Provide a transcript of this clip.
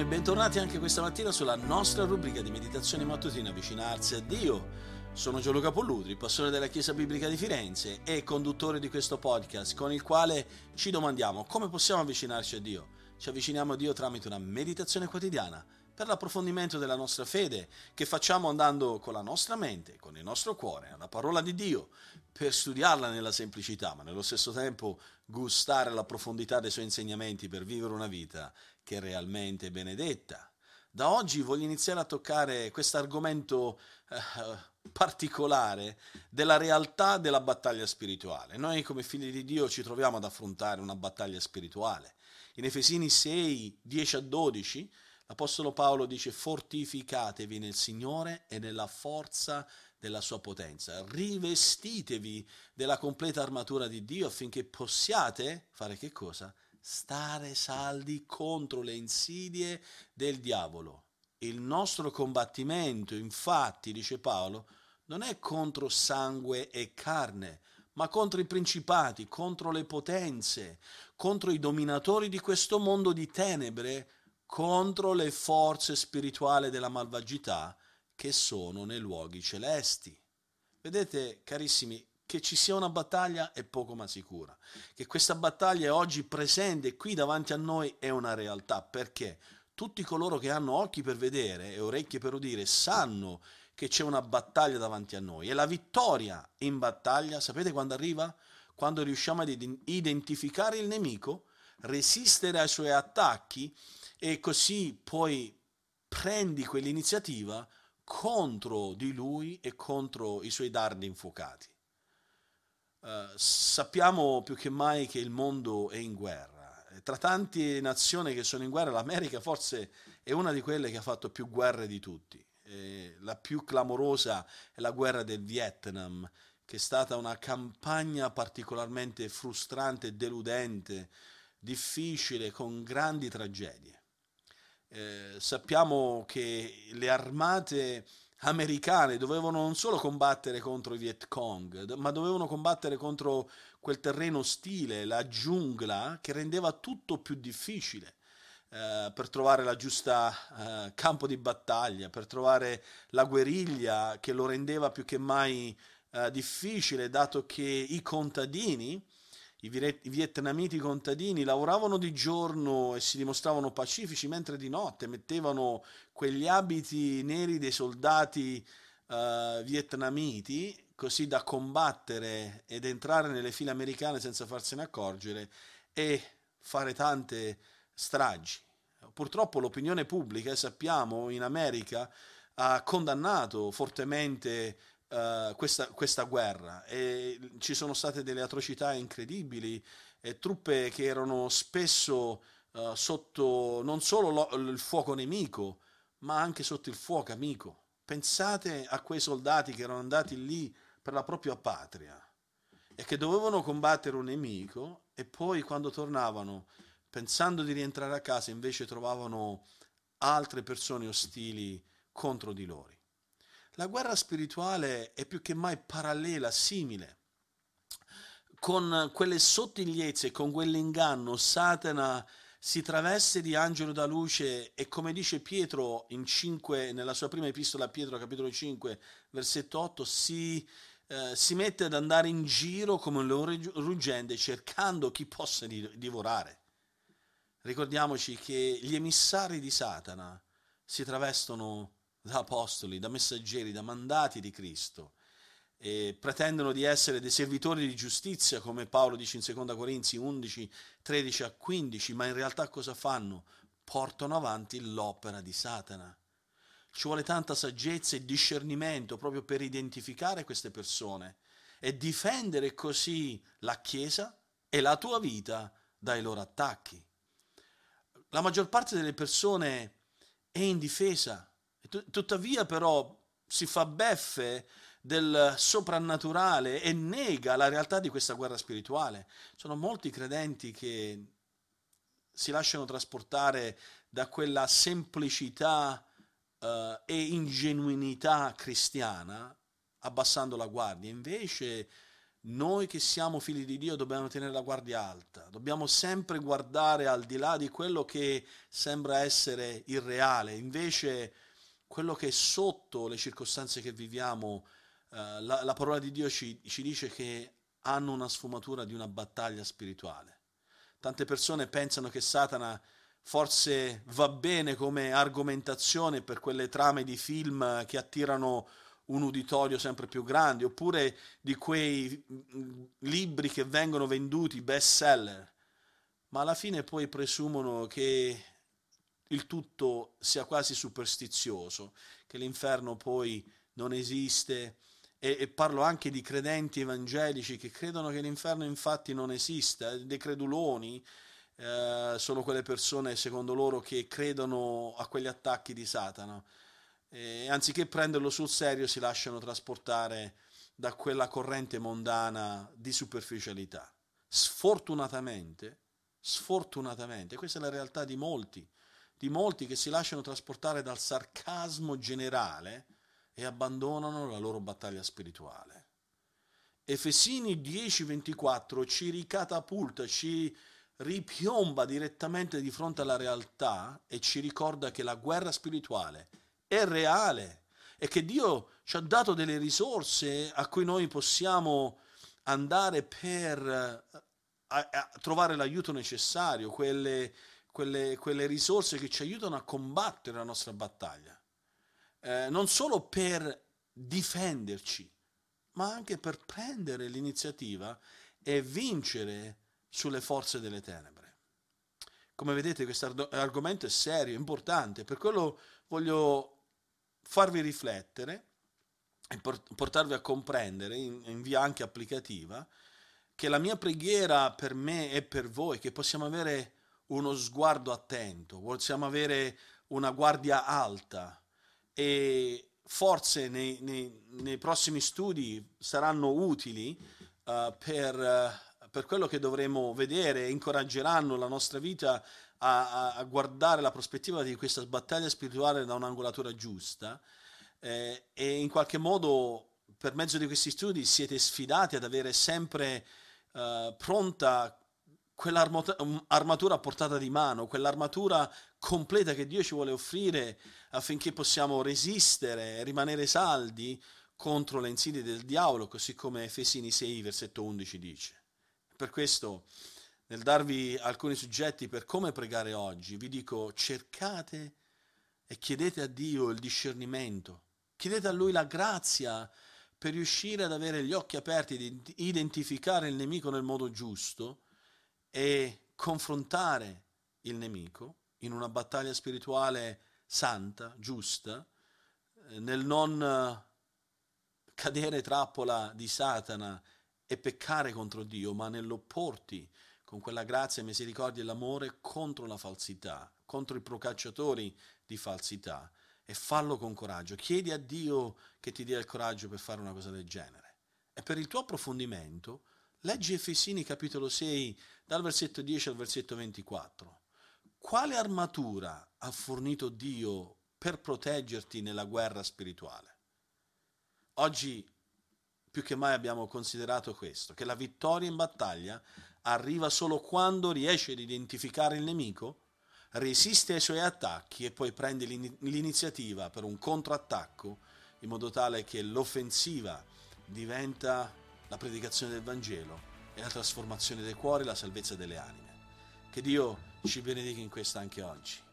e bentornati anche questa mattina sulla nostra rubrica di meditazione mattutina Avvicinarsi a Dio. Sono Giolo Capolludri, pastore della Chiesa Biblica di Firenze e conduttore di questo podcast con il quale ci domandiamo come possiamo avvicinarci a Dio. Ci avviciniamo a Dio tramite una meditazione quotidiana per l'approfondimento della nostra fede che facciamo andando con la nostra mente, con il nostro cuore, alla parola di Dio per studiarla nella semplicità ma nello stesso tempo gustare la profondità dei suoi insegnamenti per vivere una vita che è realmente benedetta. Da oggi voglio iniziare a toccare questo argomento particolare della realtà della battaglia spirituale. Noi come figli di Dio ci troviamo ad affrontare una battaglia spirituale. In Efesini 6, 10-12, l'Apostolo Paolo dice: fortificatevi nel Signore e nella forza della sua potenza, rivestitevi della completa armatura di Dio affinché possiate fare che cosa? Stare saldi contro le insidie del diavolo. Il nostro combattimento, infatti, dice Paolo, non è contro sangue e carne, ma contro i principati, contro le potenze, contro i dominatori di questo mondo di tenebre, contro le forze spirituali della malvagità che sono nei luoghi celesti. Vedete, carissimi, che ci sia una battaglia è poco ma sicura. Che questa battaglia è oggi presente qui davanti a noi è una realtà, perché tutti coloro che hanno occhi per vedere e orecchie per udire sanno che c'è una battaglia davanti a noi. E la vittoria in battaglia, sapete quando arriva? Quando riusciamo ad identificare il nemico, resistere ai suoi attacchi e così poi prendi quell'iniziativa contro di lui e contro i suoi dardi infuocati. Sappiamo più che mai che il mondo è in guerra. Tra tante nazioni che sono in guerra, l'America forse è una di quelle che ha fatto più guerre di tutti. La più clamorosa è la guerra del Vietnam, che è stata una campagna particolarmente frustrante, deludente, difficile, con grandi tragedie. Sappiamo che le armate americane dovevano non solo combattere contro i Viet Cong, ma dovevano combattere contro quel terreno ostile, la giungla, che rendeva tutto più difficile per trovare la giusta campo di battaglia, per trovare la guerriglia, che lo rendeva più che mai difficile, dato che i contadini, i vietnamiti contadini, lavoravano di giorno e si dimostravano pacifici, mentre di notte mettevano quegli abiti neri dei soldati vietnamiti, così da combattere ed entrare nelle file americane senza farsene accorgere e fare tante stragi. Purtroppo l'opinione pubblica, sappiamo, in America ha condannato fortemente questa guerra, e ci sono state delle atrocità incredibili e truppe che erano spesso sotto non solo il fuoco nemico ma anche sotto il fuoco amico. Pensate a quei soldati che erano andati lì per la propria patria e che dovevano combattere un nemico, e poi quando tornavano pensando di rientrare a casa invece trovavano altre persone ostili contro di loro. La guerra spirituale è più che mai parallela, simile, con quelle sottigliezze, con quell'inganno. Satana si traveste di angelo da luce e, come dice Pietro nella sua prima epistola a Pietro, capitolo 5, versetto 8, si mette ad andare in giro come un leone ruggente cercando chi possa divorare. Ricordiamoci che gli emissari di Satana si travestono da apostoli, da messaggeri, da mandati di Cristo, e pretendono di essere dei servitori di giustizia, come Paolo dice in 2 Corinzi 11, 13-15, ma in realtà cosa fanno? Portano avanti l'opera di Satana. Ci vuole tanta saggezza e discernimento proprio per identificare queste persone e difendere così la Chiesa e la tua vita dai loro attacchi. La maggior parte delle persone è indifesa. Tuttavia però si fa beffe del soprannaturale e nega la realtà di questa guerra spirituale. Sono molti credenti che si lasciano trasportare da quella semplicità e ingenuinità cristiana, abbassando la guardia. Invece Noi che siamo figli di Dio dobbiamo tenere la guardia alta, dobbiamo sempre guardare al di là di quello che sembra essere irreale, invece quello che è sotto le circostanze che viviamo, la parola di Dio ci dice che hanno una sfumatura di una battaglia spirituale. Tante persone pensano che Satana forse va bene come argomentazione per quelle trame di film che attirano un uditorio sempre più grande, oppure di quei libri che vengono venduti, best seller, ma alla fine poi presumono che il tutto sia quasi superstizioso, che l'inferno poi non esiste, e parlo anche di credenti evangelici che credono che l'inferno infatti non esista, dei creduloni, sono quelle persone secondo loro che credono a quegli attacchi di Satana. E anziché prenderlo sul serio si lasciano trasportare da quella corrente mondana di superficialità. Sfortunatamente, questa è la realtà di molti che si lasciano trasportare dal sarcasmo generale e abbandonano la loro battaglia spirituale. Efesini 10:24 ci ricatapulta, ci ripiomba direttamente di fronte alla realtà e ci ricorda che la guerra spirituale è reale e che Dio ci ha dato delle risorse a cui noi possiamo andare per a trovare l'aiuto necessario, quelle risorse che ci aiutano a combattere la nostra battaglia, non solo per difenderci, ma anche per prendere l'iniziativa e vincere sulle forze delle tenebre. Come vedete, questo argomento è serio, importante, per quello voglio farvi riflettere e portarvi a comprendere in via anche applicativa che la mia preghiera per me e per voi che possiamo avere uno sguardo attento, possiamo avere una guardia alta, e forse nei prossimi studi saranno utili per quello che dovremo vedere, incoraggeranno la nostra vita a guardare la prospettiva di questa battaglia spirituale da un'angolatura giusta, e in qualche modo per mezzo di questi studi siete sfidati ad avere sempre pronta quell'armatura a portata di mano, quell'armatura completa che Dio ci vuole offrire affinché possiamo resistere, rimanere saldi contro le insidie del diavolo, così come Efesini 6, versetto 11 dice. Per questo, nel darvi alcuni suggetti per come pregare oggi, vi dico: cercate e chiedete a Dio il discernimento, chiedete a Lui la grazia per riuscire ad avere gli occhi aperti, di identificare il nemico nel modo giusto e confrontare il nemico in una battaglia spirituale santa, giusta, nel non cadere trappola di Satana e peccare contro Dio, ma nell'opporti con quella grazia, misericordia e l'amore contro la falsità, contro i procacciatori di falsità, e fallo con coraggio. Chiedi a Dio che ti dia il coraggio per fare una cosa del genere. E per il tuo approfondimento leggi Efesini capitolo 6 dal versetto 10 al versetto 24. Quale armatura ha fornito Dio per proteggerti nella guerra spirituale? Oggi più che mai abbiamo considerato questo, che la vittoria in battaglia arriva solo quando riesci ad identificare il nemico, resiste ai suoi attacchi e poi prendi l'iniziativa per un controattacco, in modo tale che l'offensiva diventa la predicazione del Vangelo e la trasformazione dei cuori e la salvezza delle anime. Che Dio ci benedica in questo anche oggi.